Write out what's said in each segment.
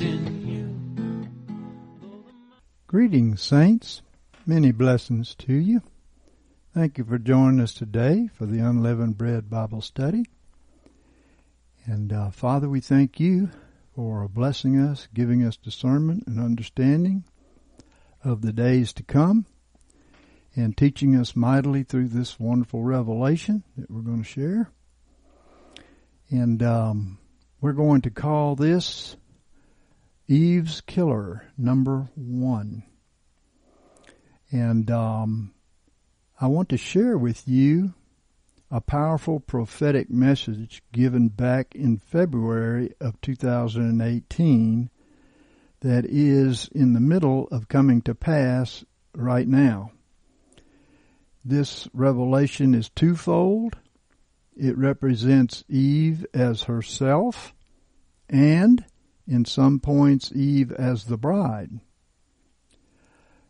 in You. Greetings, saints. Many blessings to you. Thank you for joining us today for the Unleavened Bread Bible Study. And Father, we thank You for blessing us, giving us discernment and understanding of the days to come, and teaching us mightily through this wonderful revelation that we're going to share. And we're going to call this Eve's Killer, number 1. And I want to share with you a powerful prophetic message given back in February of 2018 that is in the middle of coming to pass right now. This revelation is twofold. It represents Eve as herself and, in some points, Eve as the bride.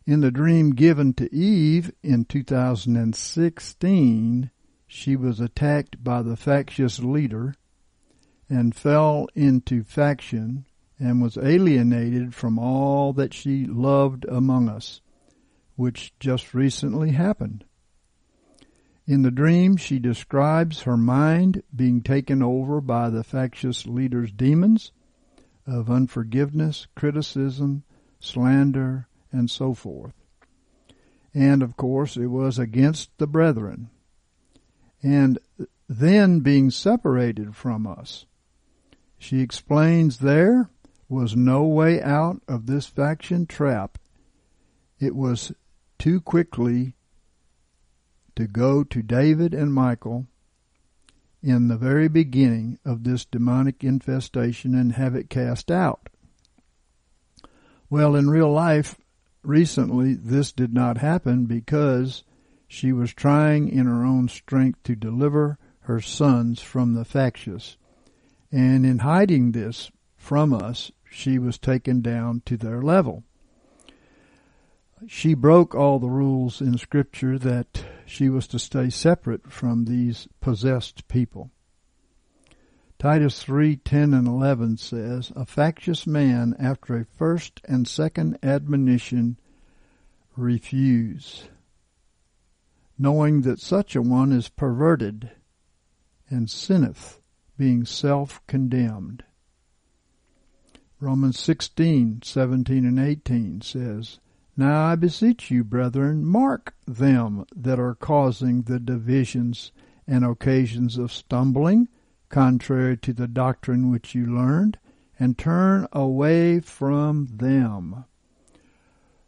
In the dream given to Eve in 2016, she was attacked by the factious leader and fell into faction and was alienated from all that she loved among us, which just recently happened. In the dream, she describes her mind being taken over by the factious leader's demons of unforgiveness, criticism, slander, and so forth. And, of course, it was against the brethren. And then being separated from us. She explains there was no way out of this faction trap. It was too quickly to go to David and Michael in the very beginning of this demonic infestation and have it cast out. Well, in real life, recently, this did not happen because she was trying in her own strength to deliver her sons from the factious. And in hiding this from us, she was taken down to their level. She broke all the rules in Scripture that she was to stay separate from these possessed people. Titus 3:10-11 says, "A factious man, after a first and second admonition, refuse, knowing that such a one is perverted and sinneth, being self-condemned." Romans 16:17-18 says, "Now I beseech you, brethren, mark them that are causing the divisions and occasions of stumbling, contrary to the doctrine which you learned, and turn away from them.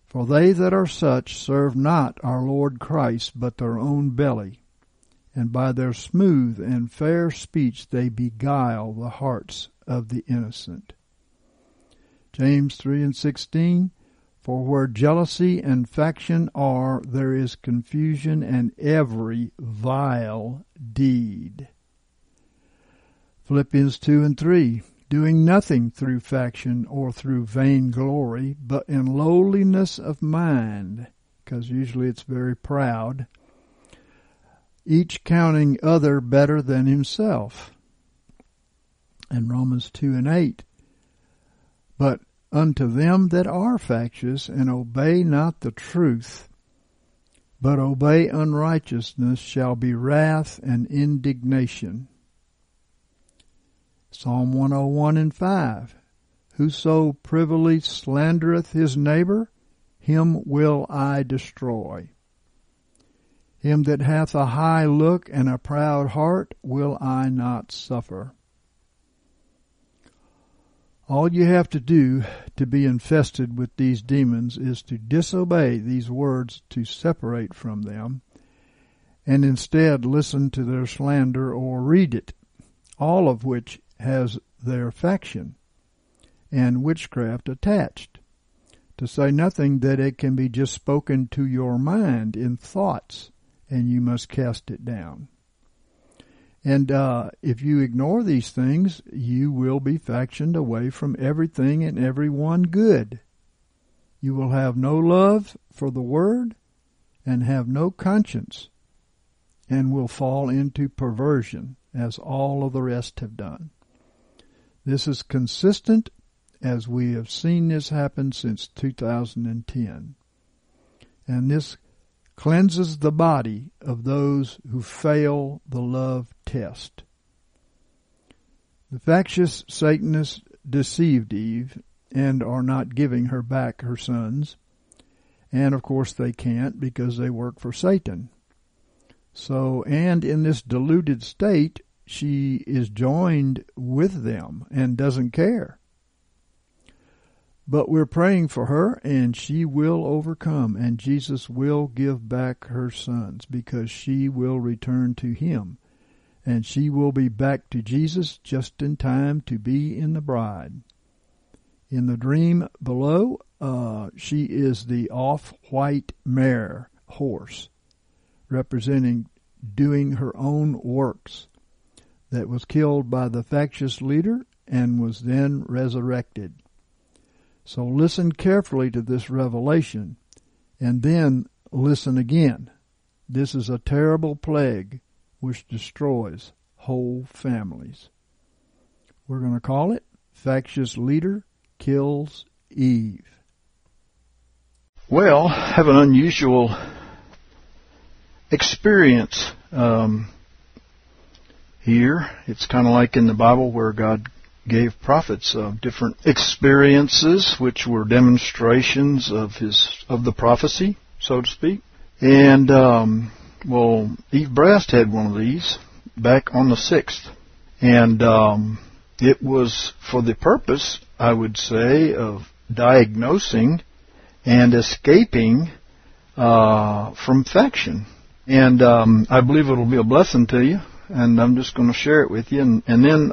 For they that are such serve not our Lord Christ, but their own belly, and by their smooth and fair speech they beguile the hearts of the innocent." James 3:16, "For where jealousy and faction are, there is confusion and every vile deed." Philippians 2:3, "Doing nothing through faction or through vainglory, but in lowliness of mind," because usually it's very proud, "each counting other better than himself." And Romans 2:8, "But unto them that are factious, and obey not the truth, but obey unrighteousness, shall be wrath and indignation." Psalm 101:5, "Whoso privily slandereth his neighbor, him will I destroy. Him that hath a high look and a proud heart will I not suffer." All you have to do to be infested with these demons is to disobey these words to separate from them and instead listen to their slander or read it, all of which has their faction. and witchcraft attached, to say nothing that it can be just spoken to your mind in thoughts, and you must cast it down. And if you ignore these things, you will be factioned away from everything and everyone good. You will have no love for the Word and have no conscience, and will fall into perversion, as all of the rest have done. This is consistent, as we have seen this happen since 2010. And this cleanses the body of those who fail the love test. The factious Satanists deceived Eve and are not giving her back her sons. And of course they can't, because they work for Satan. So, and in this deluded state, she is joined with them and doesn't care. But we're praying for her, and she will overcome, and Jesus will give back her sons, because she will return to him, and she will be back to Jesus just in time to be in the bride. In the dream below, she is the off-white mare horse, representing doing her own works, that was killed by the factious leader and was then resurrected. So listen carefully to this revelation, and then listen again. This is a terrible plague which destroys whole families. We're going to call it Factious Leader Kills Eve. Well, I have an unusual experience here. It's kind of like in the Bible where God gave prophets of different experiences, which were demonstrations of the prophecy, so to speak. And well, Eve Brast had one of these back on the 6th, and it was for the purpose, I would say, of diagnosing and escaping from faction. And I believe it'll be a blessing to you. And I'm just going to share it with you. And then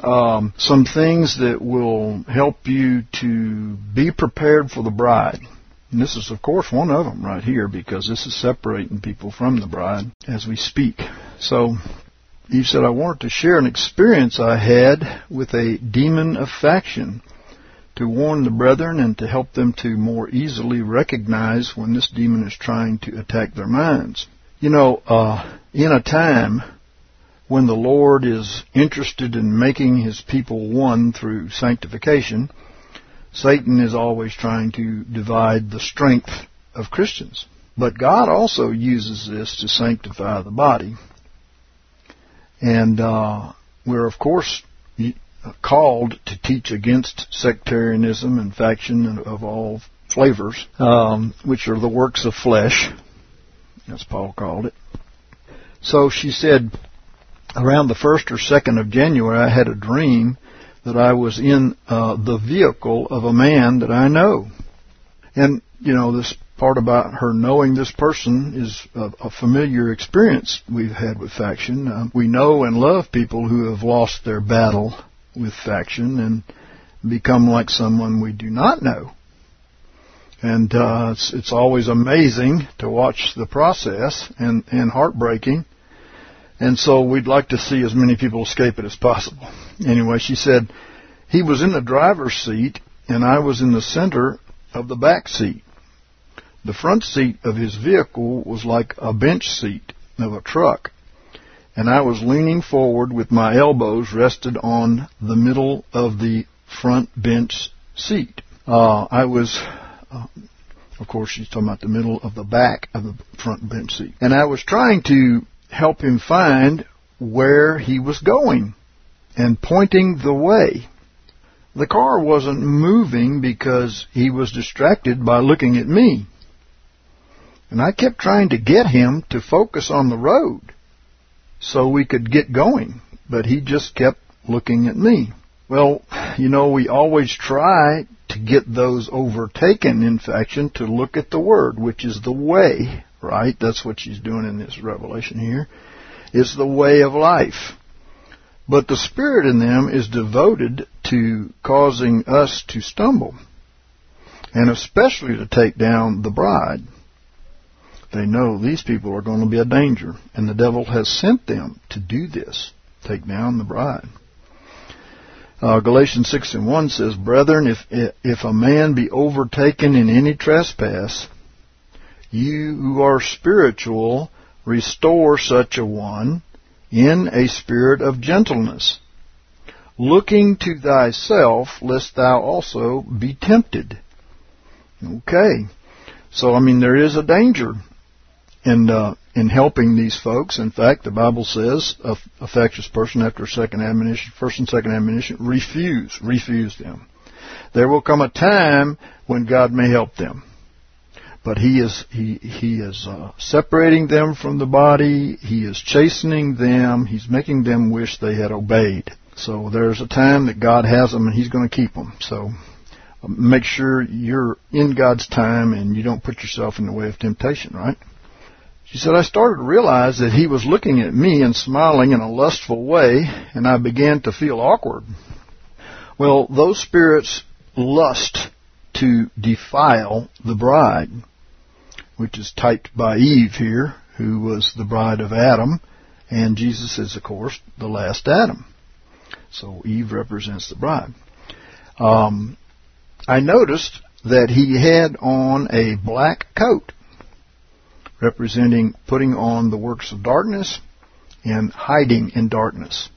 some things that will help you to be prepared for the bride. And this is, of course, one of them right here, because this is separating people from the bride as we speak. So Eve said, I wanted to share an experience I had with a demon of faction to warn the brethren and to help them to more easily recognize when this demon is trying to attack their minds. You know, in a time when the Lord is interested in making his people one through sanctification, Satan is always trying to divide the strength of Christians. But God also uses this to sanctify the body. And we're, of course, called to teach against sectarianism and faction of all flavors, which are the works of flesh, as Paul called it. So she said, around the 1st or 2nd of January, I had a dream that I was in the vehicle of a man that I know. And, you know, this part about her knowing this person is a familiar experience we've had with faction. We know and love people who have lost their battle with faction and become like someone we do not know. And it's always amazing to watch the process, and heartbreaking. And so we'd like to see as many people escape it as possible. Anyway, she said, he was in the driver's seat, and I was in the center of the back seat. The front seat of his vehicle was like a bench seat of a truck, and I was leaning forward with my elbows rested on the middle of the front bench seat. I was... of course, she's talking about the middle of the back of the front bench seat. And I was trying to help him find where he was going and pointing the way. The car wasn't moving because he was distracted by looking at me. And I kept trying to get him to focus on the road so we could get going, but he just kept looking at me. Well, you know, we always try to get those overtaken in faction to look at the Word, which is the way. Right? That's what she's doing in this revelation here. It's the way of life. But the spirit in them is devoted to causing us to stumble, and especially to take down the bride. They know these people are going to be a danger, and the devil has sent them to do this, take down the bride. Galatians 6:1 says, "Brethren, if a man be overtaken in any trespass, you who are spiritual, restore such a one in a spirit of gentleness, looking to thyself, lest thou also be tempted." Okay. So, I mean, there is a danger in helping these folks. In fact, the Bible says, a factious person after second admonition, first and second admonition, refuse them. There will come a time when God may help them. But he is separating them from the body. He is chastening them. He's making them wish they had obeyed. So there's a time that God has them, and he's going to keep them. So make sure you're in God's time and you don't put yourself in the way of temptation, right? She said, "I started to realize that he was looking at me and smiling in a lustful way, and I began to feel awkward." Well, those spirits lust to defile the bride, which is typed by Eve here, who was the bride of Adam, and Jesus is, of course, the last Adam. So Eve represents the bride. I noticed that he had on a black coat, representing putting on the works of darkness and hiding in darkness,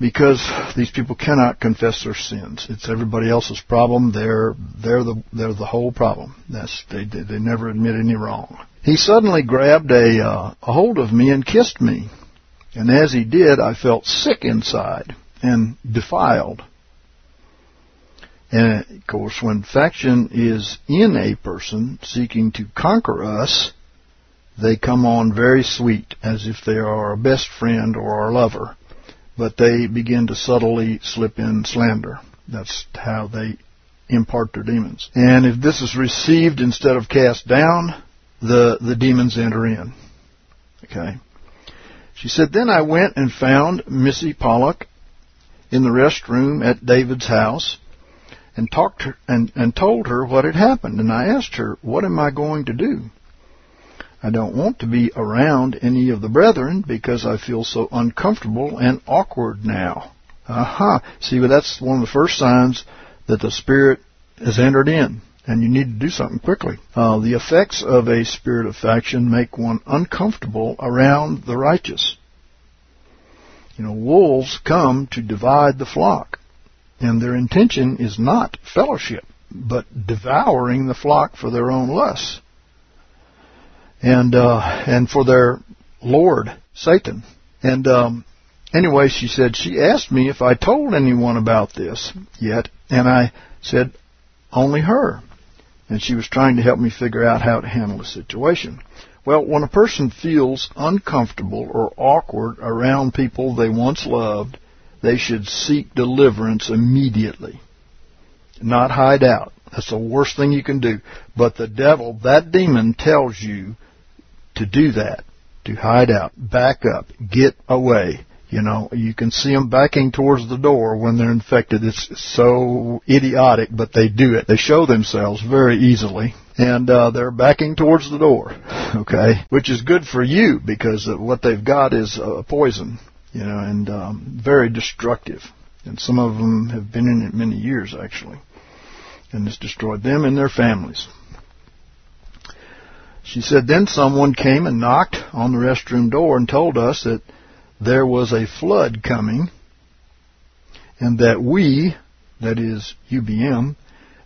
because these people cannot confess their sins. It's everybody else's problem. They're the whole problem. They never admit any wrong. He suddenly grabbed a hold of me and kissed me, and as he did, I felt sick inside and defiled. And, of course, when faction is in a person seeking to conquer us, they come on very sweet, as if they are our best friend or our lover. But they begin to subtly slip in slander. That's how they impart their demons. And if this is received instead of cast down, the demons enter in. Okay. She said, "Then I went and found Missy Pollock in the restroom at David's house, and told her what had happened. And I asked her, 'What am I going to do? I don't want to be around any of the brethren because I feel so uncomfortable and awkward now.'" Aha. See, but that's one of the first signs that the spirit has entered in, and you need to do something quickly. The effects of a spirit of faction make one uncomfortable around the righteous. You know, wolves come to divide the flock, and their intention is not fellowship, but devouring the flock for their own lusts and for their lord, Satan. And anyway, she said, she asked me if I told anyone about this yet, and I said, only her. And she was trying to help me figure out how to handle the situation. Well, when a person feels uncomfortable or awkward around people they once loved, they should seek deliverance immediately, not hide out. That's the worst thing you can do. But the devil, that demon, tells you to do that, to hide out, back up, get away. You know, you can see them backing towards the door when they're infected. It's so idiotic, but they do it. They show themselves very easily, and they're backing towards the door, okay, which is good for you because what they've got is poison. You know, and very destructive. And some of them have been in it many years, actually. And this destroyed them and their families. She said, "Then someone came and knocked on the restroom door and told us that there was a flood coming and that we, that is UBM,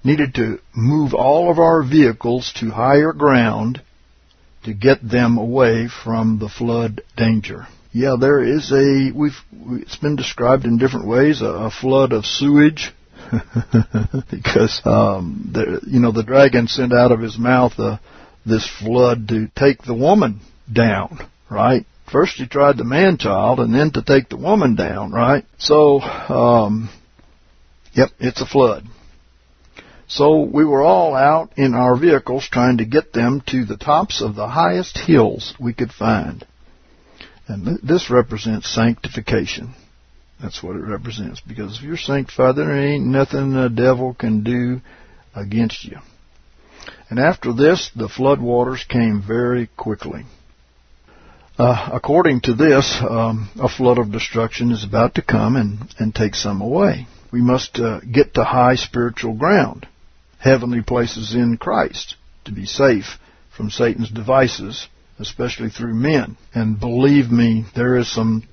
needed to move all of our vehicles to higher ground to get them away from the flood danger." Yeah, there is it's been described in different ways, a flood of sewage, because, the dragon sent out of his mouth this flood to take the woman down, right? First he tried the man-child, and then to take the woman down, right? So, yep, it's a flood. So we were all out in our vehicles trying to get them to the tops of the highest hills we could find. And this represents sanctification. That's what it represents. Because if you're sanctified, there ain't nothing the devil can do against you. And after this, the flood waters came very quickly. According to this, a flood of destruction is about to come and take some away. We must get to high spiritual ground, heavenly places in Christ, to be safe from Satan's devices, especially through men. And believe me, there is some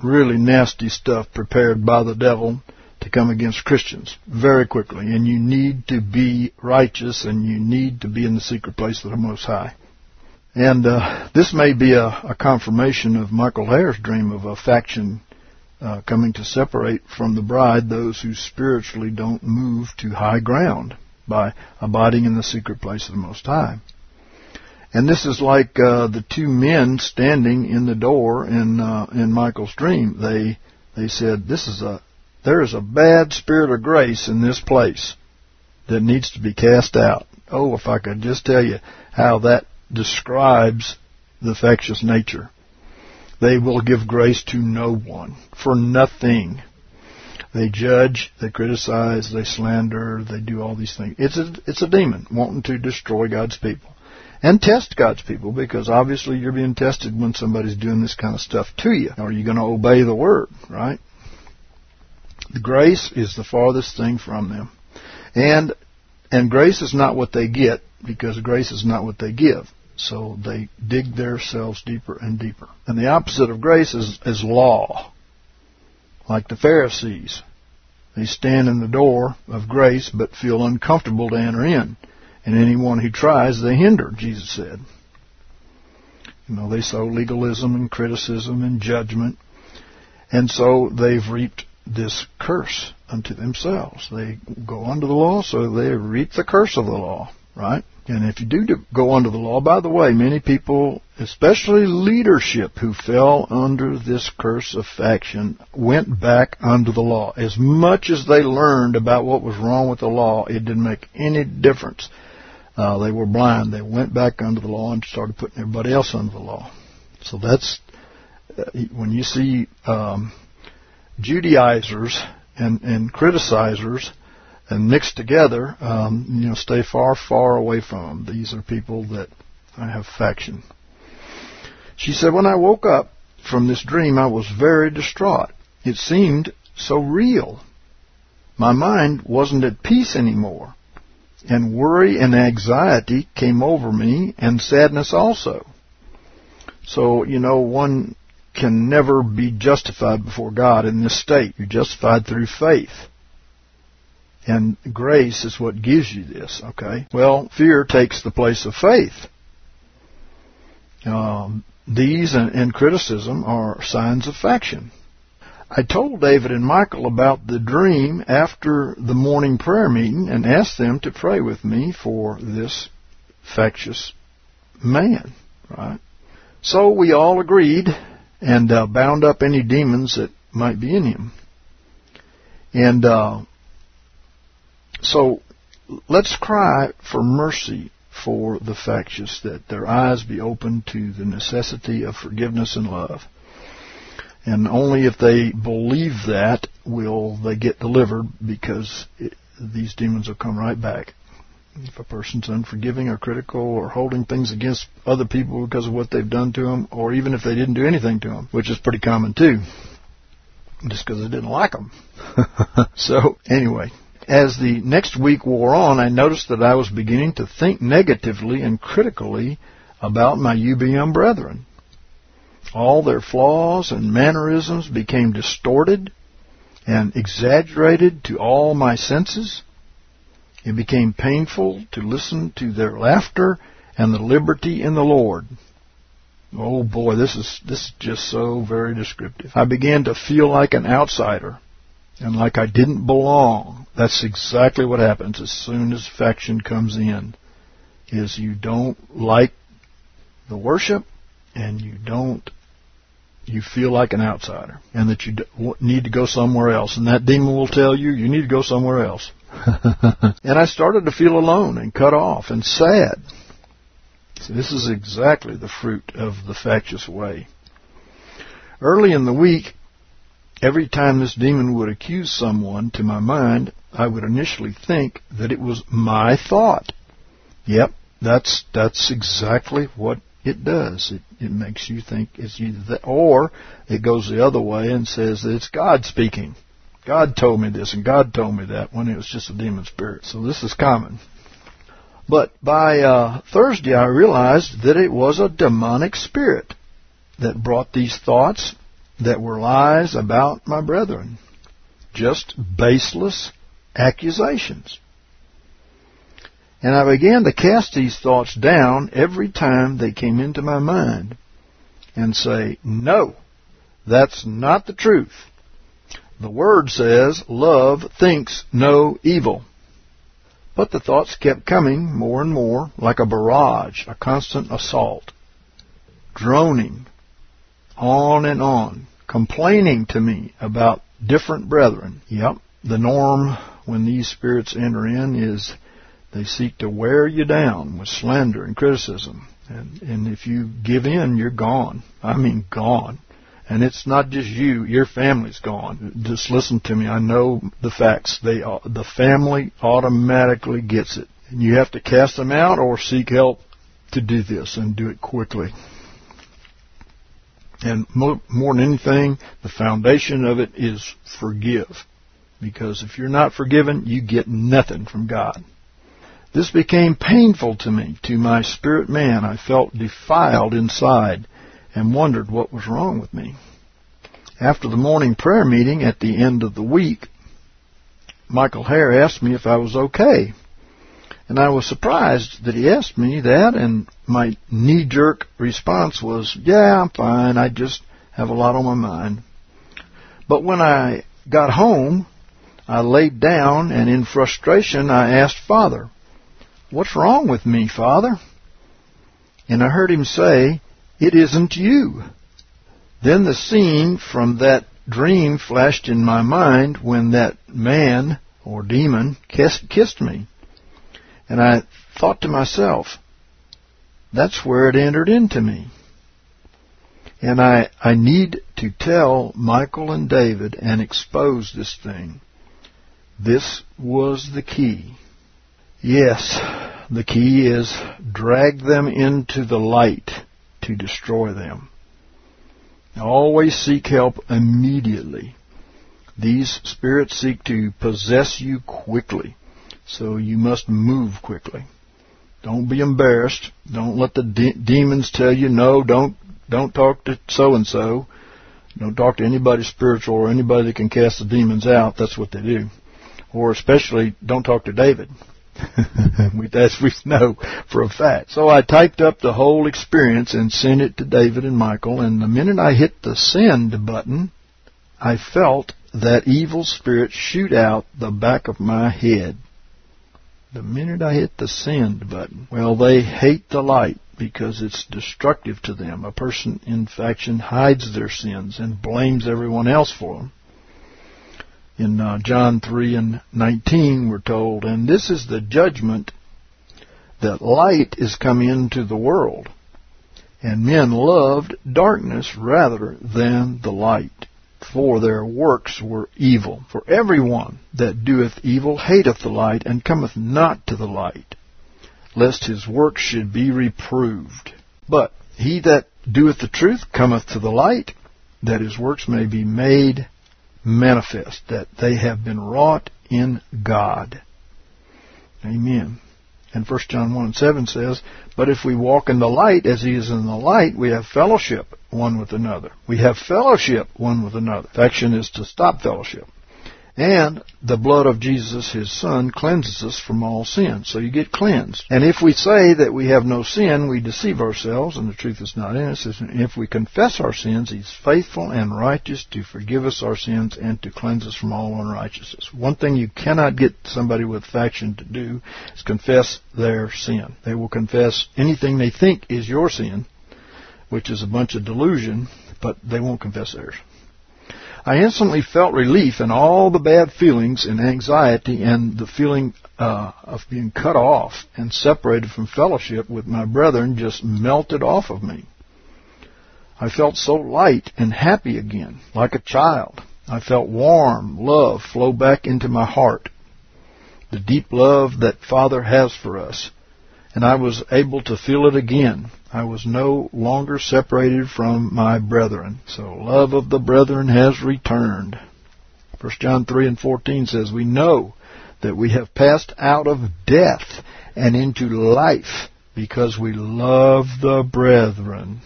really nasty stuff prepared by the devil to come against Christians very quickly. And you need to be righteous, and you need to be in the secret place of the Most High. And this may be a confirmation of Michael Hare's dream of a faction coming to separate from the bride those who spiritually don't move to high ground by abiding in the secret place of the Most High. And this is like the two men standing in the door in Michael's dream. They said, "There is a bad spirit of grace in this place that needs to be cast out." Oh, if I could just tell you how that describes the factious nature. They will give grace to no one for nothing. They judge, they criticize, they slander, they do all these things. It's a demon wanting to destroy God's people and test God's people, because obviously you're being tested when somebody's doing this kind of stuff to you. Are you going to obey the word, right? The grace is the farthest thing from them. And grace is not what they get, because grace is not what they give. So they dig themselves deeper and deeper. And the opposite of grace is law. Like the Pharisees. They stand in the door of grace but feel uncomfortable to enter in. And anyone who tries, they hinder, Jesus said. You know, they sow legalism and criticism and judgment. And so they've reaped this curse unto themselves. They go under the law, so they reap the curse of the law, right? And if you do go under the law, by the way, many people, especially leadership who fell under this curse of faction, went back under the law. As much as they learned about what was wrong with the law, it didn't make any difference. They were blind. They went back under the law and started putting everybody else under the law. So that's when you see Judaizers and criticizers and mixed together, stay far, far away from them. These are people that have faction. She said, "When I woke up from this dream, I was very distraught. It seemed so real. My mind wasn't at peace anymore, and worry and anxiety came over me, and sadness also." So, you know, one can never be justified before God in this state. You're justified through faith. And grace is what gives you this, okay? Well, fear takes the place of faith. These and criticism are signs of faction. I told David and Michael about the dream after the morning prayer meeting and asked them to pray with me for this factious man, right? So we all agreed and bound up any demons that might be in him. And so let's cry for mercy for the factious, that their eyes be opened to the necessity of forgiveness and love. And only if they believe that will they get delivered, because these demons will come right back. If a person's unforgiving or critical or holding things against other people because of what they've done to them, or even if they didn't do anything to them, which is pretty common too, just because they didn't like them. So, anyway, as the next week wore on, I noticed that I was beginning to think negatively and critically about my UBM brethren. All their flaws and mannerisms became distorted and exaggerated to all my senses. It became painful to listen to their laughter and the liberty in the Lord. Oh boy, this is just so very descriptive. I began to feel like an outsider and like I didn't belong. That's exactly what happens as soon as faction comes in, is you don't like the worship and you feel like an outsider and that you need to go somewhere else. And that demon will tell you, you need to go somewhere else. And I started to feel alone and cut off and sad. So this is exactly the fruit of the factious way. Early in the week, Every time this demon would accuse someone to my mind, I would initially think that it was my thought. Yep, that's exactly what it does. It makes you think it's either that, or it goes the other way and says that it's God speaking. God told me this and God told me that, when it was just a demon spirit. So this is common. But by Thursday, I realized that it was a demonic spirit that brought these thoughts that were lies about my brethren. Just baseless accusations. And I began to cast these thoughts down every time they came into my mind and say, no, that's not the truth. The Word says, love thinks no evil. But the thoughts kept coming more and more, like a barrage, a constant assault, droning on and on, complaining to me about different brethren. Yep, the norm when these spirits enter in is they seek to wear you down with slander and criticism. And if you give in, you're gone. I mean, gone. And it's not just you. Your family's gone. Just listen to me. I know the facts. The family automatically gets it. And you have to cast them out or seek help to do this, and do it quickly. And more than anything, the foundation of it is forgive. Because if you're not forgiven, you get nothing from God. This became painful to me, to my spirit man. I felt defiled inside and wondered what was wrong with me. After the morning prayer meeting at the end of the week, Michael Hare asked me if I was okay. And I was surprised that he asked me that, and my knee-jerk response was, yeah, I'm fine. I just have a lot on my mind. But when I got home, I laid down, and in frustration, I asked Father, what's wrong with me, Father? And I heard him say, it isn't you. Then the scene from that dream flashed in my mind when that man or demon kissed me. And I thought to myself, that's where it entered into me. And I need to tell Michael and David and expose this thing. This was the key. Yes, the key is drag them into the light to destroy them. Always seek help immediately. These spirits seek to possess you quickly, so you must move quickly. Don't be embarrassed. Don't let the demons tell you, no, don't talk to so-and-so. Don't talk to anybody spiritual or anybody that can cast the demons out. That's what they do. Or especially, don't talk to David. As we know for a fact. So I typed up the whole experience and sent it to David and Michael, and the minute I hit the send button, I felt that evil spirit shoot out the back of my head. The minute I hit the send button. Well, they hate the light because it's destructive to them. A person in faction hides their sins and blames everyone else for them. In John 3:19, we're told, and this is the judgment, that light is come into the world, and men loved darkness rather than the light, for their works were evil. For everyone that doeth evil hateth the light, and cometh not to the light, lest his works should be reproved. But he that doeth the truth cometh to the light, that his works may be made manifest, that they have been wrought in God. Amen. And 1 John 1:7 says, but if we walk in the light as he is in the light, we have fellowship one with another. We have fellowship one with another. Faction is to stop fellowship. And the blood of Jesus, his Son, cleanses us from all sin. So you get cleansed. And if we say that we have no sin, we deceive ourselves, and the truth is not in us. And if we confess our sins, he's faithful and righteous to forgive us our sins and to cleanse us from all unrighteousness. One thing you cannot get somebody with faction to do is confess their sin. They will confess anything they think is your sin, which is a bunch of delusion, but they won't confess theirs. I instantly felt relief in all the bad feelings and anxiety and the feeling of being cut off and separated from fellowship with my brethren just melted off of me. I felt so light and happy again, like a child. I felt warm love flow back into my heart, the deep love that Father has for us, and I was able to feel it again. I was no longer separated from my brethren. So love of the brethren has returned. 1 John 3:14 says, we know that we have passed out of death and into life because we love the brethren.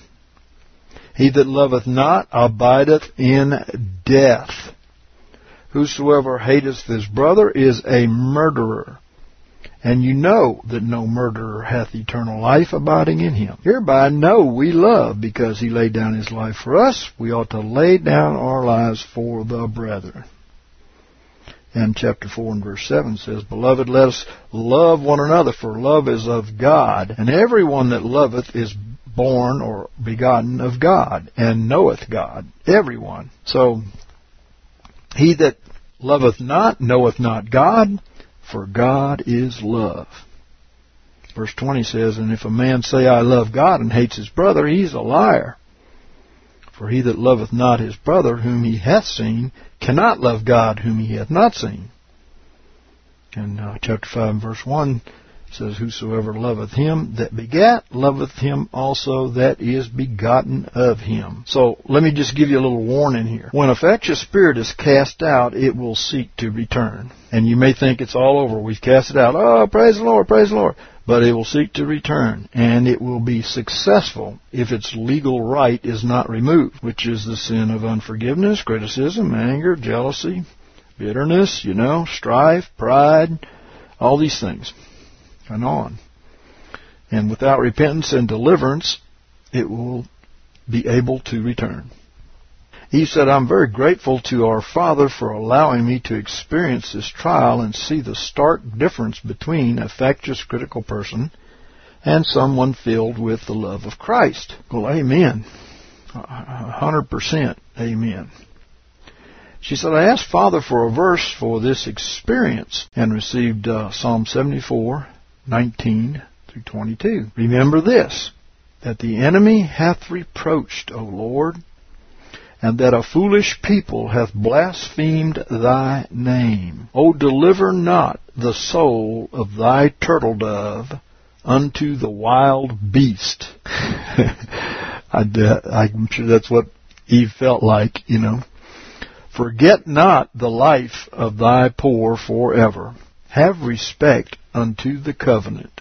He that loveth not abideth in death. Whosoever hateth his brother is a murderer. And you know that no murderer hath eternal life abiding in him. Hereby know we love, because he laid down his life for us. We ought to lay down our lives for the brethren. And chapter 4:7 says, beloved, let us love one another, for love is of God. And everyone that loveth is born or begotten of God, and knoweth God. Everyone. So, he that loveth not, knoweth not God, for God is love. Verse 20 says, and if a man say, I love God, and hates his brother, he is a liar. For he that loveth not his brother, whom he hath seen, cannot love God, whom he hath not seen. And chapter 5:1 says, whosoever loveth him that begat, loveth him also that is begotten of him. So, let me just give you a little warning here. When a factious spirit is cast out, it will seek to return. And you may think it's all over. We've cast it out. Oh, praise the Lord, praise the Lord. But it will seek to return, and it will be successful if its legal right is not removed, which is the sin of unforgiveness, criticism, anger, jealousy, bitterness, strife, pride, all these things. And on. And without repentance and deliverance, it will be able to return. Eve said, I'm very grateful to our Father for allowing me to experience this trial and see the stark difference between a factious, critical person and someone filled with the love of Christ. Well, amen. 100% amen. She said, I asked Father for a verse for this experience and received Psalm 74:19-22. Remember this, that the enemy hath reproached, O Lord, and that a foolish people hath blasphemed thy name. O deliver not the soul of thy turtle dove unto the wild beast. I'm sure that's what Eve felt like, Forget not the life of thy poor forever. Have respect unto the covenant,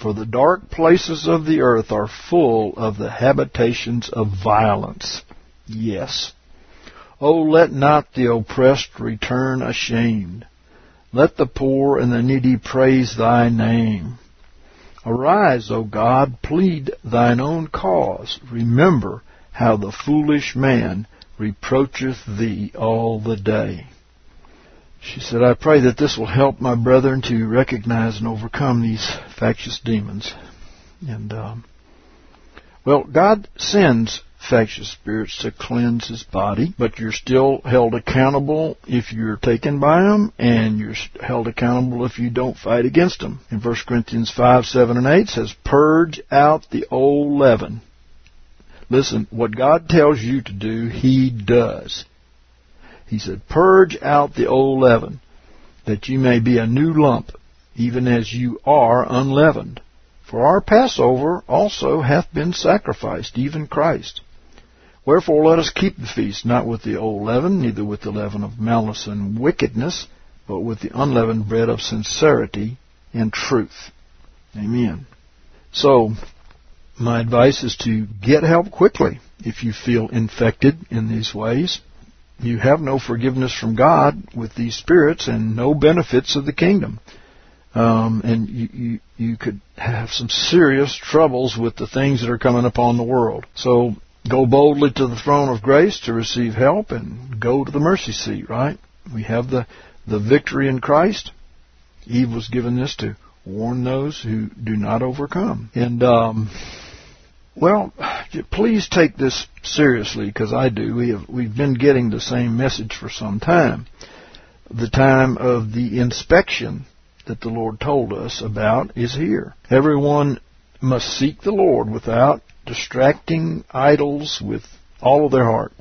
for the dark places of the earth are full of the habitations of violence. Yes. O let not the oppressed return ashamed. Let the poor and the needy praise thy name. Arise, O God, plead thine own cause. Remember how the foolish man reproacheth thee all the day. She said, I pray that this will help my brethren to recognize and overcome these factious demons. And, God sends factious spirits to cleanse his body, but you're still held accountable if you're taken by them, and you're held accountable if you don't fight against them. In 1 Corinthians 5:7-8 says, purge out the old leaven. Listen, what God tells you to do, he does. He said, purge out the old leaven, that you may be a new lump, even as you are unleavened. For our Passover also hath been sacrificed, even Christ. Wherefore let us keep the feast, not with the old leaven, neither with the leaven of malice and wickedness, but with the unleavened bread of sincerity and truth. Amen. So, my advice is to get help quickly if you feel infected in these ways. You have no forgiveness from God with these spirits and no benefits of the kingdom. And you could have some serious troubles with the things that are coming upon the world. So go boldly to the throne of grace to receive help and go to the mercy seat, right? We have the victory in Christ. Eve was given this to warn those who do not overcome. And, please take this seriously, because I do. We've been getting the same message for some time. The time of the inspection that the Lord told us about is here. Everyone must seek the Lord without distracting idols with all of their heart.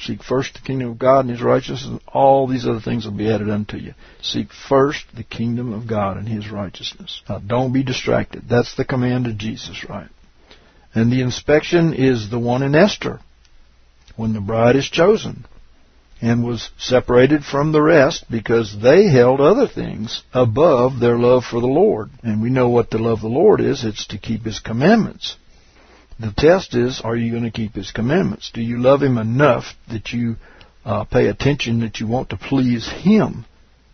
Seek first the kingdom of God and his righteousness, and all these other things will be added unto you. Seek first the kingdom of God and his righteousness. Now, don't be distracted. That's the command of Jesus, right? And the inspection is the one in Esther, when the bride is chosen and was separated from the rest because they held other things above their love for the Lord. And we know what the love of the Lord is. It's to keep his commandments. The test is, are you going to keep his commandments? Do you love him enough that you pay attention, that you want to please him,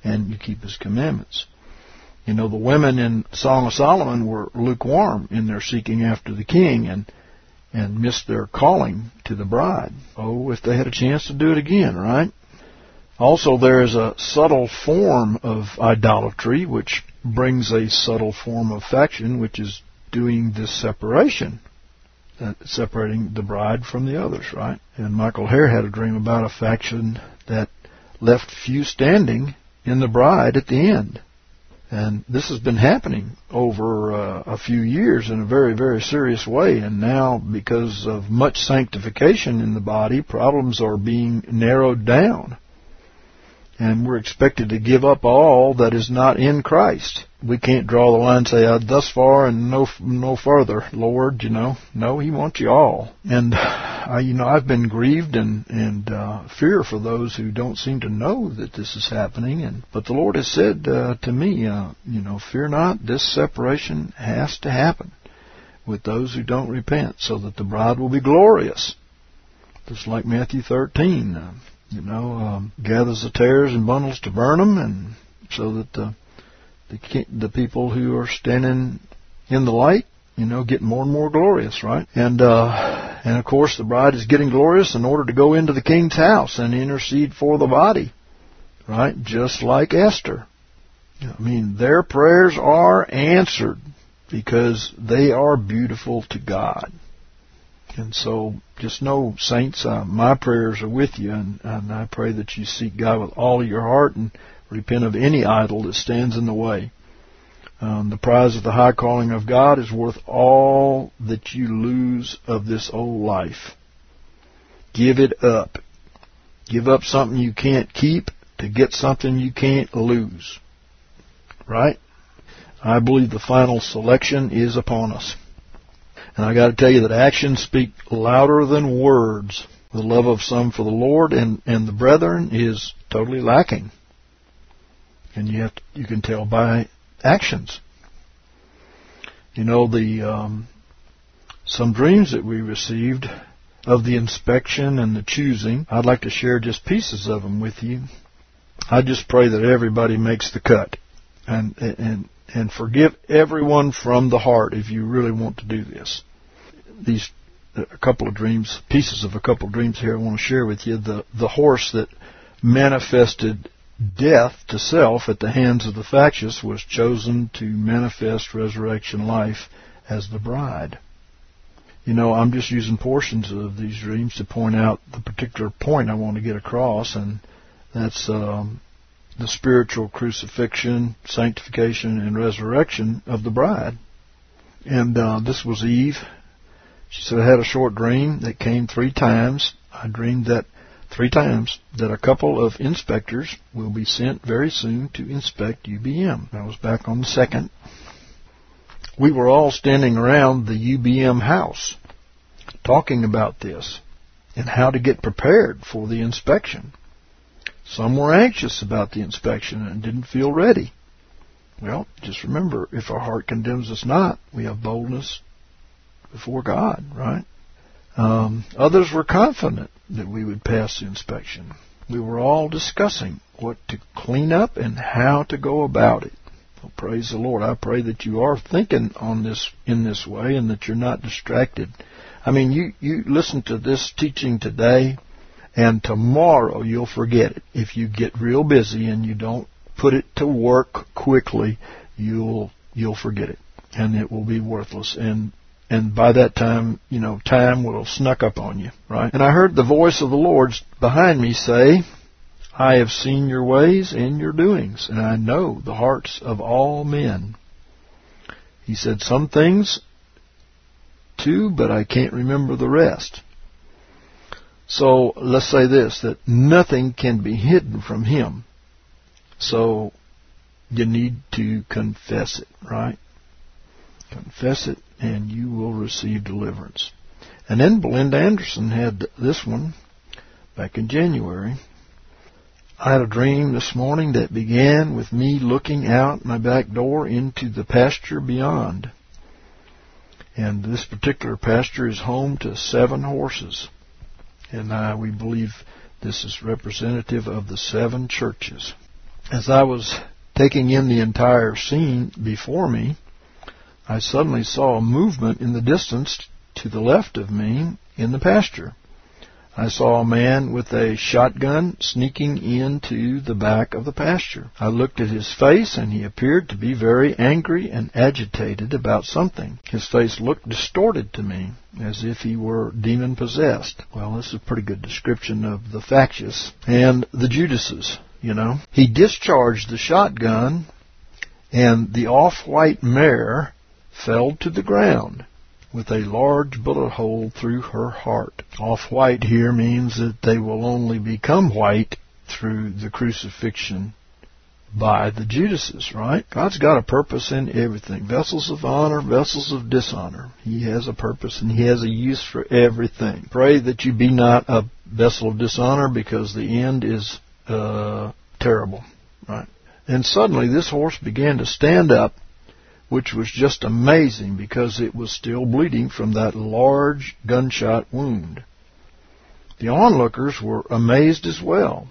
and you keep his commandments? You know, the women in Song of Solomon were lukewarm in their seeking after the king and missed their calling to the bride. Oh, if they had a chance to do it again, right? Also, there is a subtle form of idolatry, which brings a subtle form of faction, which is doing this separation. Separating the bride from the others, right? And Michael Hare had a dream about a faction that left few standing in the bride at the end. And this has been happening over a few years in a very, very serious way. And now, because of much sanctification in the body, problems are being narrowed down. And we're expected to give up all that is not in Christ. We can't draw the line and say, thus far and no further, Lord, you know. No, he wants you all. And, you know, I've been grieved and fear for those who don't seem to know that this is happening. But the Lord has said to me, you know, fear not, this separation has to happen with those who don't repent so that the bride will be glorious. Just like Matthew 13, you know, gathers the tares and bundles to burn them, and so that the people who are standing in the light, you know, get more and more glorious, right? And of course, the bride is getting glorious in order to go into the king's house and intercede for the body, right? Just like Esther. I mean, their prayers are answered because they are beautiful to God. And so, just know, saints, my prayers are with you, and I pray that you seek God with all your heart and repent of any idol that stands in the way. The prize of the high calling of God is worth all that you lose of this old life. Give it up. Give up something you can't keep to get something you can't lose. Right? I believe the final selection is upon us. And I got to tell you that actions speak louder than words. The love of some for the Lord and the brethren is totally lacking. And you can tell by actions. You know, some dreams that we received of the inspection and the choosing, I'd like to share just pieces of them with you. I just pray that everybody makes the cut. And forgive everyone from the heart if you really want to do this. These a couple of dreams, pieces of a couple of dreams here I want to share with you. The horse that manifested death to self at the hands of the factious was chosen to manifest resurrection life as the bride. You know, I'm just using portions of these dreams to point out the particular point I want to get across, and that's the spiritual crucifixion, sanctification, and resurrection of the bride. And this was Eve. She said, I had a short dream that came three times. I dreamed that three times that a couple of inspectors will be sent very soon to inspect UBM. That was back on the 2nd. We were all standing around the UBM house talking about this and how to get prepared for the inspection. Some were anxious about the inspection and didn't feel ready. Well, just remember, if our heart condemns us not, we have boldness before God, right? Others were confident that we would pass the inspection. We were all discussing what to clean up and how to go about it. Well, praise the Lord. I pray that you are thinking on this in this way and that you're not distracted. I mean, you listen to this teaching today, and tomorrow you'll forget it. If you get real busy and you don't put it to work quickly, you'll forget it. And it will be worthless. And by that time, you know, time will have snuck up on you, right? And I heard the voice of the Lord behind me say, I have seen your ways and your doings, and I know the hearts of all men. He said, some things too, but I can't remember the rest. So let's say this, that nothing can be hidden from him. So you need to confess it, right? Confess it, and you will receive deliverance. And then Belinda Anderson had this one back in January. I had a dream this morning that began with me looking out my back door into the pasture beyond. And this particular pasture is home to 7 horses. And we believe this is representative of the 7 churches. As I was taking in the entire scene before me, I suddenly saw a movement in the distance to the left of me in the pasture. I saw a man with a shotgun sneaking into the back of the pasture. I looked at his face, and he appeared to be very angry and agitated about something. His face looked distorted to me, as if he were demon-possessed. Well, this is a pretty good description of the factious and the Judases, you know. He discharged the shotgun, and the off-white mare fell to the ground with a large bullet hole through her heart. Off-white here means that they will only become white through the crucifixion by the Judases, right? God's got a purpose in everything. Vessels of honor, vessels of dishonor. He has a purpose and he has a use for everything. Pray that you be not a vessel of dishonor, because the end is terrible, right? And suddenly this horse began to stand up, which was just amazing because it was still bleeding from that large gunshot wound. The onlookers were amazed as well,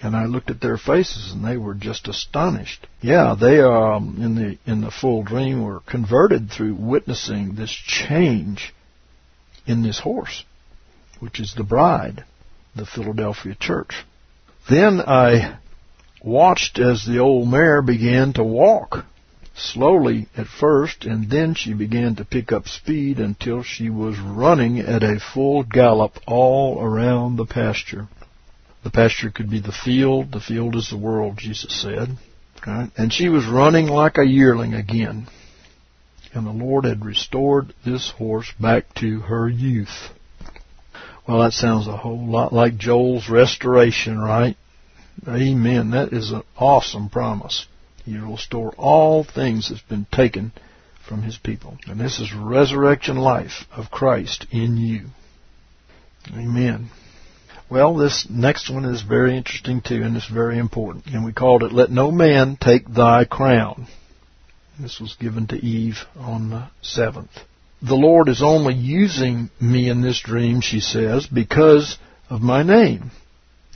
and I looked at their faces, and they were just astonished. Yeah, they in the full dream were converted through witnessing this change in this horse, which is the bride, the Philadelphia church. Then I watched as the old mare began to walk, slowly at first, and then she began to pick up speed until she was running at a full gallop all around the pasture. The pasture could be the field. The field is the world, Jesus said. Okay? And she was running like a yearling again. And the Lord had restored this horse back to her youth. Well, that sounds a whole lot like Joel's restoration, right? Amen. That is an awesome promise. He will restore all things that's been taken from his people. And this is resurrection life of Christ in you. Amen. Well, this next one is very interesting too, and it's very important. And we called it, Let No Man Take Thy Crown. This was given to Eve on the 7th. The Lord is only using me in this dream, she says, because of my name,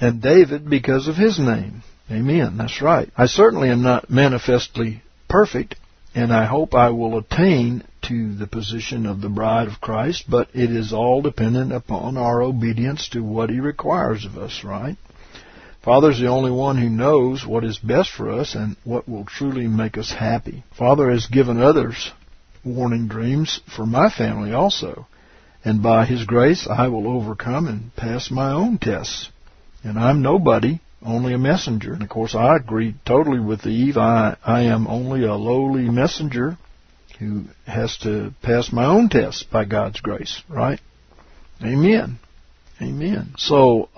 and David because of his name. Amen. That's right. I certainly am not manifestly perfect, and I hope I will attain to the position of the bride of Christ, but it is all dependent upon our obedience to what he requires of us, right? Father's the only one who knows what is best for us and what will truly make us happy. Father has given others warning dreams for my family also, and by his grace I will overcome and pass my own tests. And I'm nobody, only a messenger. And, of course, I agree totally with Eve. I am only a lowly messenger who has to pass my own test by God's grace, right? Amen. Amen. So,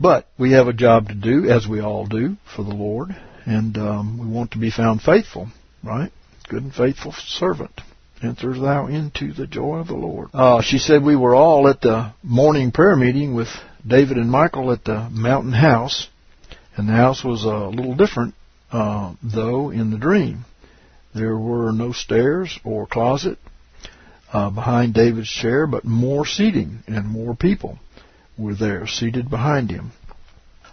but we have a job to do, as we all do, for the Lord. And we want to be found faithful, right? Good and faithful servant. Enter thou into the joy of the Lord. She said we were all at the morning prayer meeting with David and Michael at the mountain house. And the house was a little different, though, in the dream. There were no stairs or closet behind David's chair, but more seating and more people were there, seated behind him.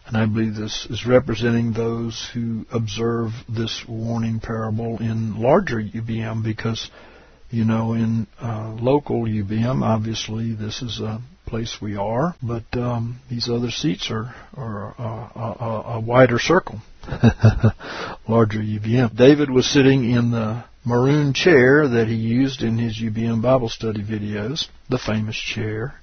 And I believe this is representing those who observe this warning parable in larger UBM, because, you know, in local UBM, obviously, this is a place we are, but these other seats are a wider circle, larger UBM. David was sitting in the maroon chair that he used in his UBM Bible study videos, the famous chair,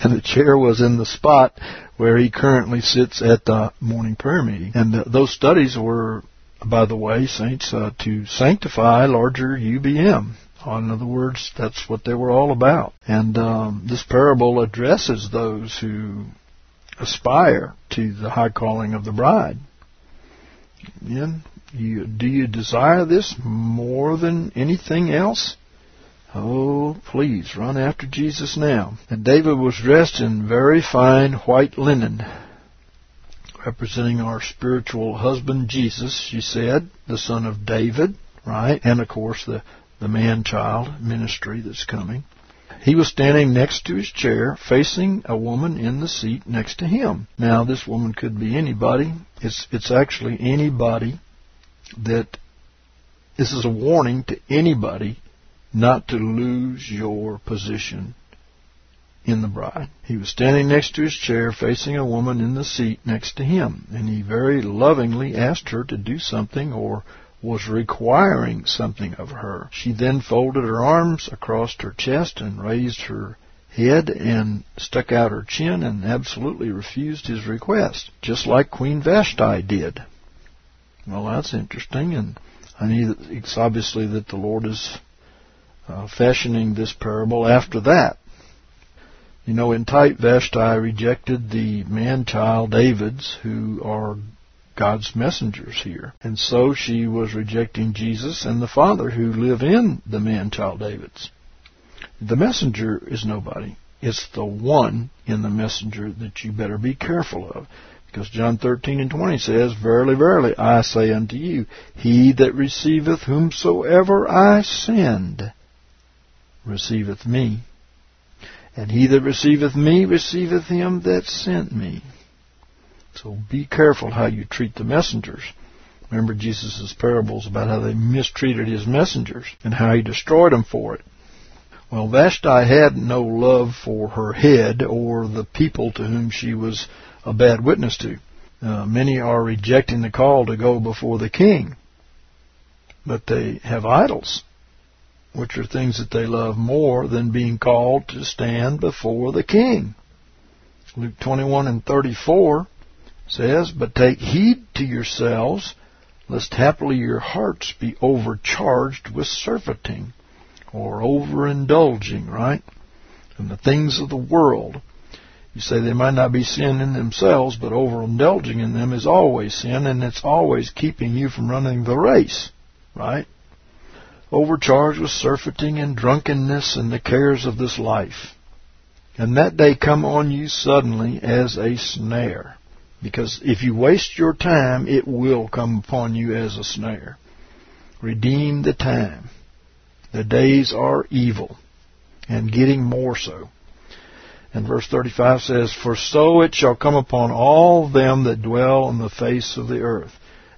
and the chair was in the spot where he currently sits at the morning prayer meeting. And those studies were, by the way, saints, to sanctify larger UBM. In other words, that's what they were all about. And this parable addresses those who aspire to the high calling of the bride. Again, do you desire this more than anything else? Oh, please, run after Jesus now. And David was dressed in very fine white linen, representing our spiritual husband, Jesus, she said, the son of David, right? And, of course, the man-child ministry that's coming. He was standing next to his chair, facing a woman in the seat next to him. Now, this woman could be anybody. It's actually anybody that... This is a warning to anybody not to lose your position in the bride. He was standing next to his chair, facing a woman in the seat next to him, and he very lovingly asked her to do something or was requiring something of her. She then folded her arms across her chest and raised her head and stuck out her chin and absolutely refused his request, just like Queen Vashti did. Well, that's interesting, and I mean, it's obviously that the Lord is fashioning this parable after that. You know, in type, Vashti rejected the man-child Davids, who are God's messengers here. And so she was rejecting Jesus and the Father, who live in the man-child Davids. The messenger is nobody. It's the one in the messenger that you better be careful of. Because John 13:20 says, Verily, verily, I say unto you, he that receiveth whomsoever I send receiveth me. And he that receiveth me receiveth him that sent me. So be careful how you treat the messengers. Remember Jesus' parables about how they mistreated his messengers and how he destroyed them for it. Well, Vashti had no love for her head or the people to whom she was a bad witness to. Many are rejecting the call to go before the king, but they have idols, which are things that they love more than being called to stand before the king. Luke 21:34 says, But take heed to yourselves, lest haply your hearts be overcharged with surfeiting, or overindulging, right? And the things of the world. You say they might not be sin in themselves, but overindulging in them is always sin, and it's always keeping you from running the race, right? Overcharged with surfeiting and drunkenness and the cares of this life. And that day come on you suddenly as a snare. Because if you waste your time, it will come upon you as a snare. Redeem the time. The days are evil, and getting more so. And verse 35 says, For so it shall come upon all them that dwell on the face of the earth.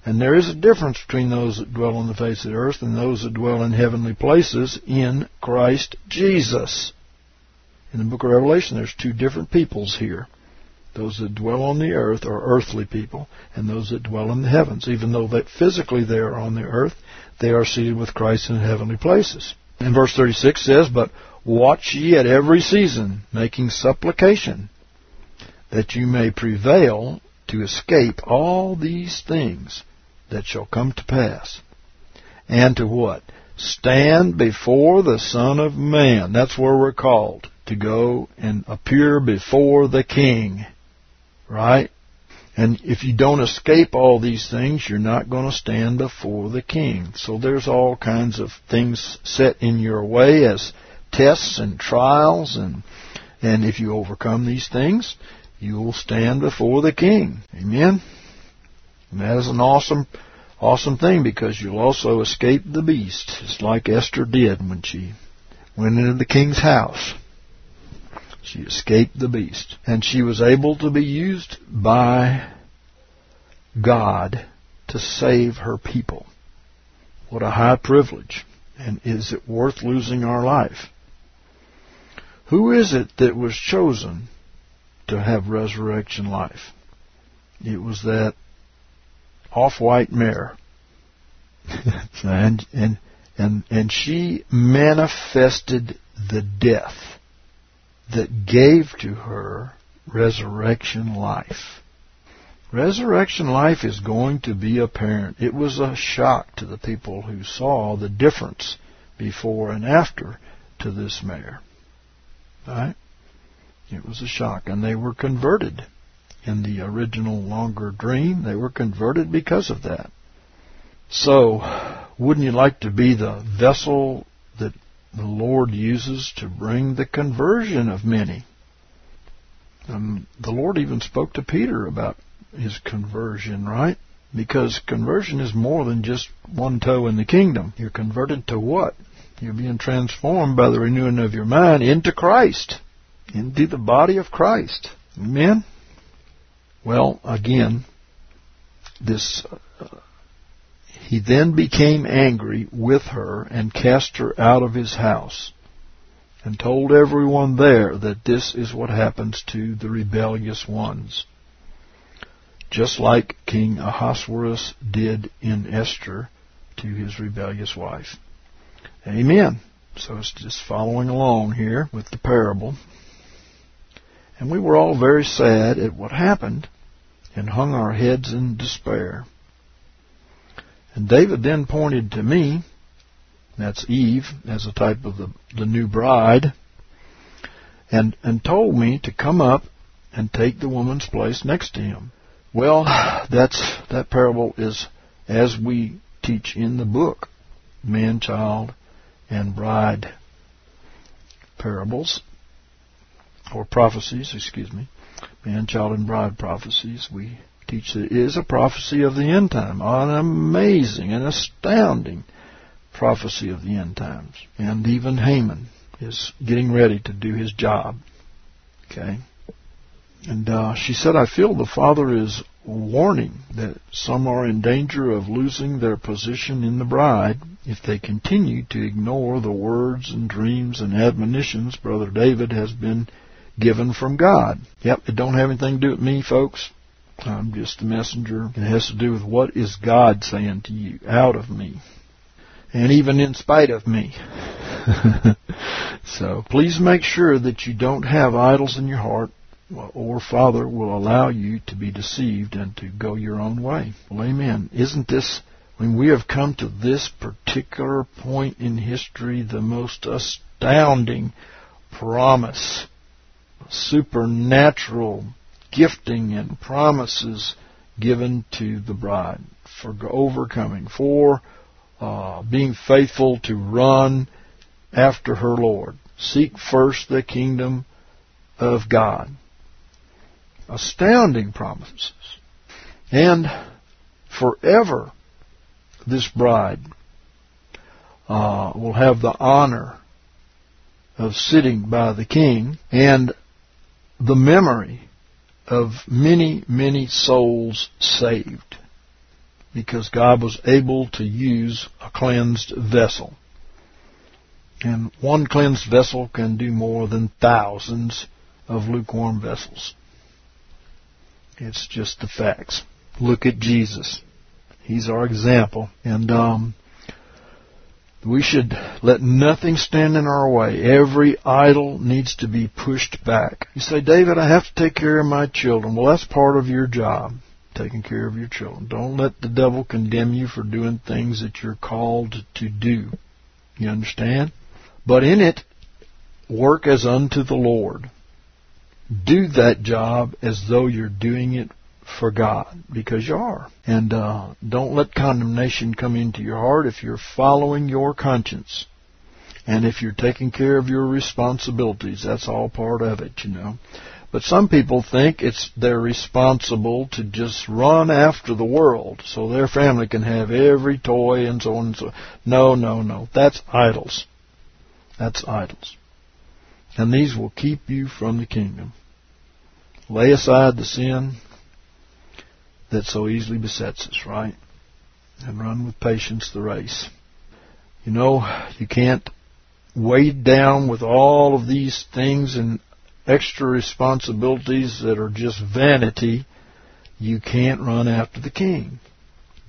And there is a difference between those that dwell on the face of the earth and those that dwell in heavenly places in Christ Jesus. In the book of Revelation, there's two different peoples here. Those that dwell on the earth are earthly people, and those that dwell in the heavens. Even though that physically they are on the earth, they are seated with Christ in heavenly places. And verse 36 says, But watch ye at every season, making supplication, that you may prevail to escape all these things that shall come to pass. And to what? Stand before the Son of Man. That's where we're called, to go and appear before the King, right? And if you don't escape all these things, you're not going to stand before the King. So there's all kinds of things set in your way as tests and trials, and if you overcome these things, you will stand before the King. Amen? And that is an awesome thing, because you'll also escape the beast. It's like Esther did when she went into the king's house. She escaped the beast. And she was able to be used by God to save her people. What a high privilege. And is it worth losing our life? Who is it that was chosen to have resurrection life? It was that off-white mare. and she manifested the death that gave to her resurrection life. Resurrection life is going to be apparent. It was a shock to the people who saw the difference before and after to this mayor. All right? It was a shock. And they were converted. In the original longer dream, they were converted because of that. So, wouldn't you like to be the vessel that the Lord uses to bring the conversion of many? The Lord even spoke to Peter about his conversion, right? Because conversion is more than just one toe in the kingdom. You're converted to what? You're being transformed by the renewing of your mind into Christ, into the body of Christ. Amen? Well, again, this... He then became angry with her and cast her out of his house and told everyone there that this is what happens to the rebellious ones. Just like King Ahasuerus did in Esther to his rebellious wife. Amen. So it's just following along here with the parable. And we were all very sad at what happened and hung our heads in despair. And David then pointed to me, that's Eve, as a type of the new bride, and told me to come up and take the woman's place next to him. Well, that parable is as we teach in the book, man, child, and bride parables, or prophecies, man, child, and bride prophecies. We teach that it is a prophecy of the end time, an amazing and astounding prophecy of the end times. And even Haman is getting ready to do his job. Okay? And she said, I feel the Father is warning that some are in danger of losing their position in the bride if they continue to ignore the words and dreams and admonitions Brother David has been given from God. Yep, it don't have anything to do with me, folks. I'm just the messenger. It has to do with what is God saying to you out of me, and even in spite of me. So please make sure that you don't have idols in your heart, or Father will allow you to be deceived and to go your own way. Well, amen. Isn't this, when we have come to this particular point in history, the most astounding promise, supernatural gifting and promises given to the bride for overcoming, for being faithful to run after her Lord. Seek first the kingdom of God. Astounding promises. And forever this bride will have the honor of sitting by the king, and the memory of many, many souls saved, because God was able to use a cleansed vessel. And one cleansed vessel can do more than thousands of lukewarm vessels. It's just the facts. Look at Jesus. He's our example. And we should let nothing stand in our way. Every idol needs to be pushed back. You say, David, I have to take care of my children. Well, that's part of your job, taking care of your children. Don't let the devil condemn you for doing things that you're called to do. You understand? But in it, work as unto the Lord. Do that job as though you're doing it for God, because you are. And don't let condemnation come into your heart if you're following your conscience. And if you're taking care of your responsibilities, that's all part of it, you know. But some people think they're responsible to just run after the world so their family can have every toy and so on and so on. No, no, no. That's idols. That's idols. And these will keep you from the kingdom. Lay aside the sin that so easily besets us, right? And run with patience the race. You know, you can't weighed down with all of these things and extra responsibilities that are just vanity. You can't run after the king.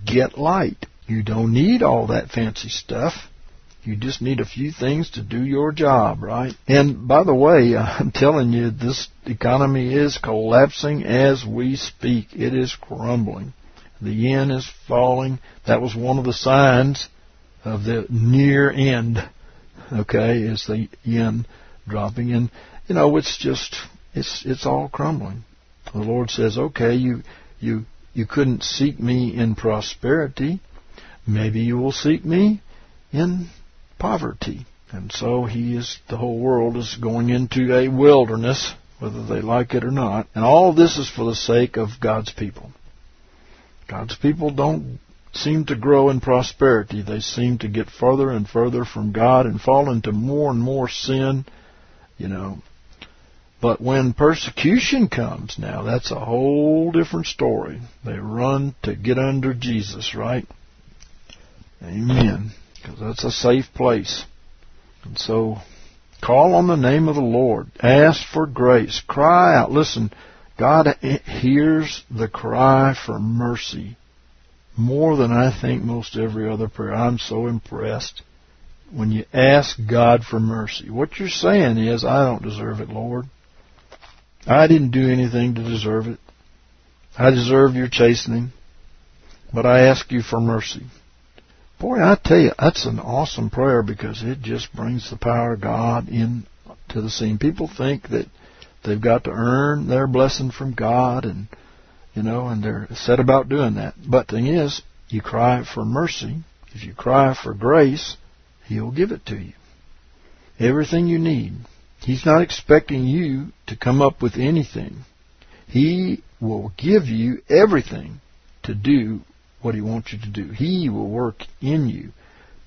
Get light. You don't need all that fancy stuff. You just need a few things to do your job, right? And by the way, I'm telling you, this economy is collapsing as we speak. It is crumbling. The yen is falling. That was one of the signs of the near end okay, is the yin dropping. And, you know, it's just, it's all crumbling. The Lord says, okay, you couldn't seek me in prosperity. Maybe you will seek me in poverty. And so the whole world is going into a wilderness, whether they like it or not. And all this is for the sake of God's people. God's people don't seem to grow in prosperity. They seem to get further and further from God and fall into more and more sin, you know. But when persecution comes, now that's a whole different story. They run to get under Jesus, right? Amen. Because that's a safe place. And so, call on the name of the Lord. Ask for grace. Cry out. Listen, God hears the cry for mercy more than I think most every other prayer. I'm so impressed. When you ask God for mercy, what you're saying is, I don't deserve it, Lord. I didn't do anything to deserve it. I deserve your chastening, but I ask you for mercy. Boy, I tell you, that's an awesome prayer because it just brings the power of God into the scene. People think that they've got to earn their blessing from God, and you know, and they're set about doing that. But the thing is, you cry for mercy. If you cry for grace, He'll give it to you. Everything you need. He's not expecting you to come up with anything. He will give you everything to do what He wants you to do. He will work in you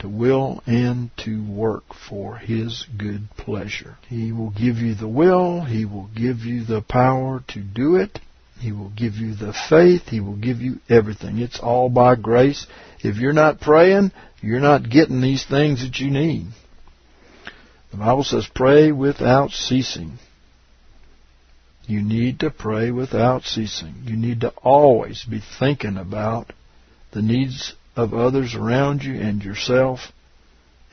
to will and to work for His good pleasure. He will give you the will. He will give you the power to do it. He will give you the faith. He will give you everything. It's all by grace. If you're not praying, you're not getting these things that you need. The Bible says, pray without ceasing. You need to pray without ceasing. You need to always be thinking about the needs of others around you and yourself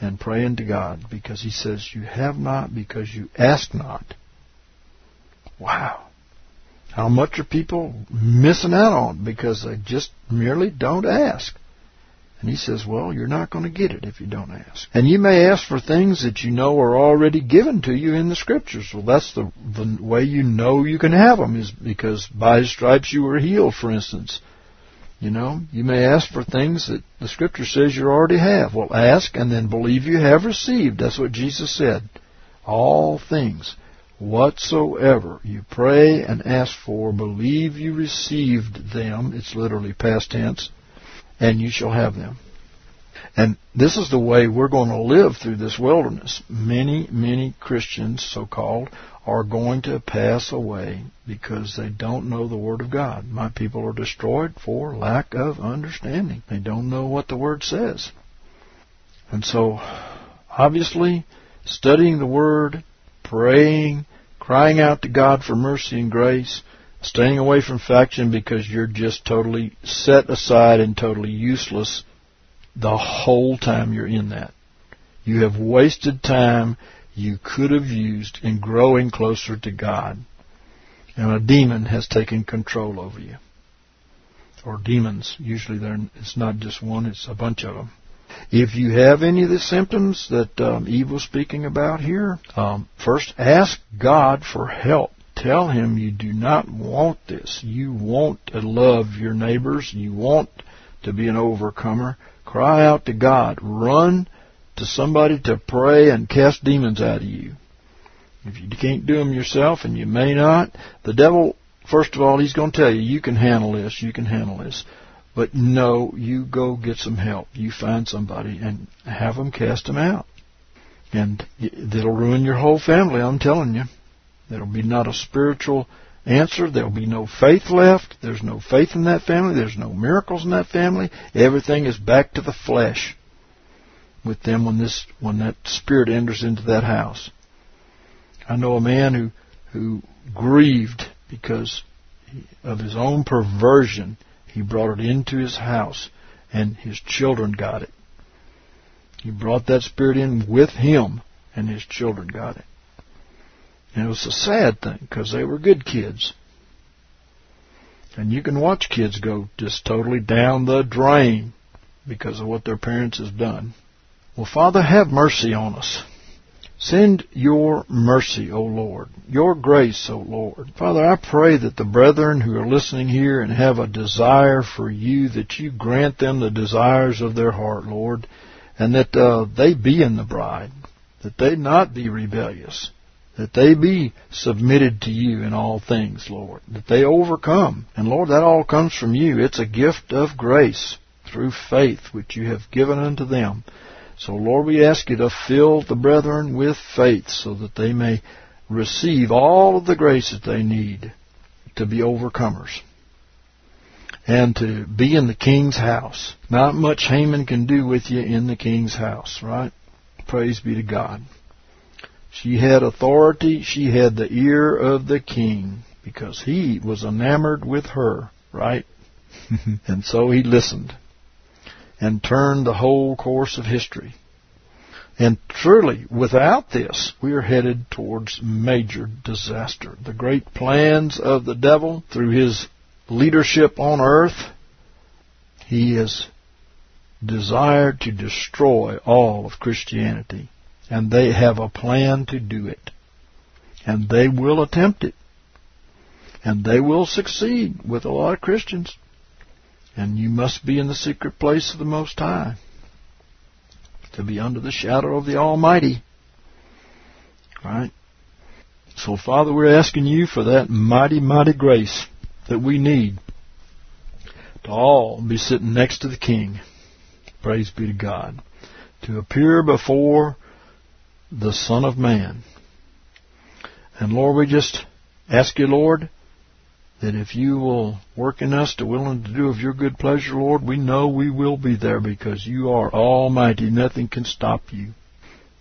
and praying to God, because He says, you have not because you ask not. Wow. How much are people missing out on because they just merely don't ask? And He says, well, you're not going to get it if you don't ask. And you may ask for things that you know are already given to you in the Scriptures. Well, that's the way you know you can have them, is because by His stripes you were healed, for instance. You know, you may ask for things that the Scripture says you already have. Well, ask and then believe you have received. That's what Jesus said. All things whatsoever you pray and ask for, believe you received them. It's literally past tense. And you shall have them. And this is the way we're going to live through this wilderness. Many, many Christians, so-called, are going to pass away because they don't know the Word of God. My people are destroyed for lack of understanding. They don't know what the Word says. And so, obviously, studying the Word, praying, crying out to God for mercy and grace, staying away from faction, because you're just totally set aside and totally useless the whole time you're in that. You have wasted time you could have used in growing closer to God. And a demon has taken control over you. Or demons. Usually it's not just one, it's a bunch of them. If you have any of the symptoms that Eve was speaking about here, first ask God for help. Tell Him you do not want this. You want to love your neighbors. You want to be an overcomer. Cry out to God. Run to somebody to pray and cast demons out of you. If you can't do them yourself, and you may not, the devil, first of all, he's going to tell you, you can handle this, you can handle this. But no, you go get some help. You find somebody and have them cast them out. And that'll ruin your whole family, I'm telling you. There'll be not a spiritual answer. There'll be no faith left. There's no faith in that family. There's no miracles in that family. Everything is back to the flesh with them when that spirit enters into that house. I know a man who grieved because of his own perversion. He brought it into his house, and his children got it. He brought that spirit in with him, and his children got it. And it was a sad thing, because they were good kids. And you can watch kids go just totally down the drain because of what their parents has done. Well, Father, have mercy on us. Send your mercy, O Lord, your grace, O Lord. Father, I pray that the brethren who are listening here and have a desire for you, that you grant them the desires of their heart, Lord, and that they be in the bride, that they not be rebellious, that they be submitted to you in all things, Lord, that they overcome. And, Lord, that all comes from you. It's a gift of grace through faith which you have given unto them. So, Lord, we ask you to fill the brethren with faith so that they may receive all of the grace that they need to be overcomers and to be in the king's house. Not much Haman can do with you in the king's house, right? Praise be to God. She had authority. She had the ear of the king because he was enamored with her, right? And so he listened and turned the whole course of history. And truly, without this, we are headed towards major disaster. The great plans of the devil, through his leadership on earth, he has desired to destroy all of Christianity. And they have a plan to do it. And they will attempt it. And they will succeed with a lot of Christians. And you must be in the secret place of the Most High, to be under the shadow of the Almighty. Right? So, Father, we're asking you for that mighty, mighty grace that we need to all be sitting next to the King. Praise be to God. To appear before the Son of Man. And, Lord, we just ask you, Lord, that if you will work in us to willing to do of your good pleasure, Lord, we know we will be there because you are almighty. Nothing can stop you.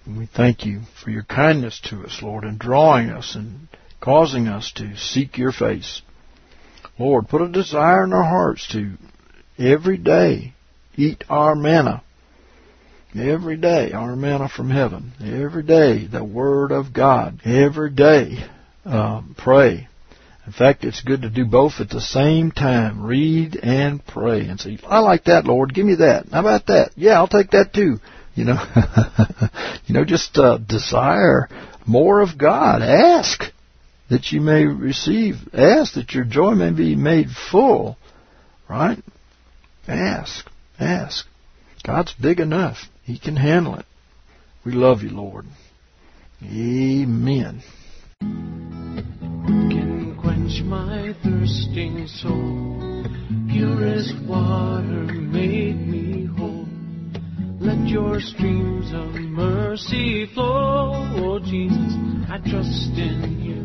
And we thank you for your kindness to us, Lord, and drawing us and causing us to seek your face. Lord, put a desire in our hearts to every day eat our manna. Every day, our manna from heaven. Every day, the Word of God. Every day, pray. In fact, it's good to do both at the same time. Read and pray. And say, I like that, Lord. Give me that. How about that? Yeah, I'll take that too. You know, just desire more of God. Ask that you may receive. Ask that your joy may be made full. Right? Ask. Ask. God's big enough. He can handle it. We love you, Lord. Amen. My thirsting soul, pure as water, made me whole. Let your streams of mercy flow, oh Jesus, I trust in you.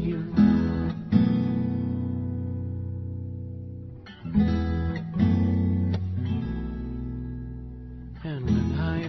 you. And when I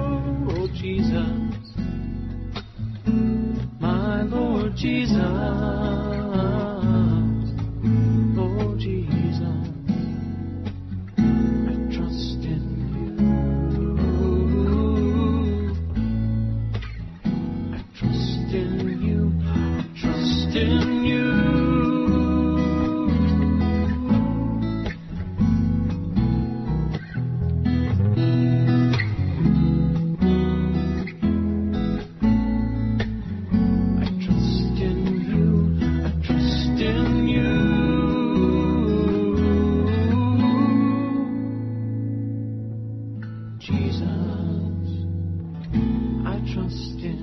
oh Jesus, my Lord Jesus. trust in.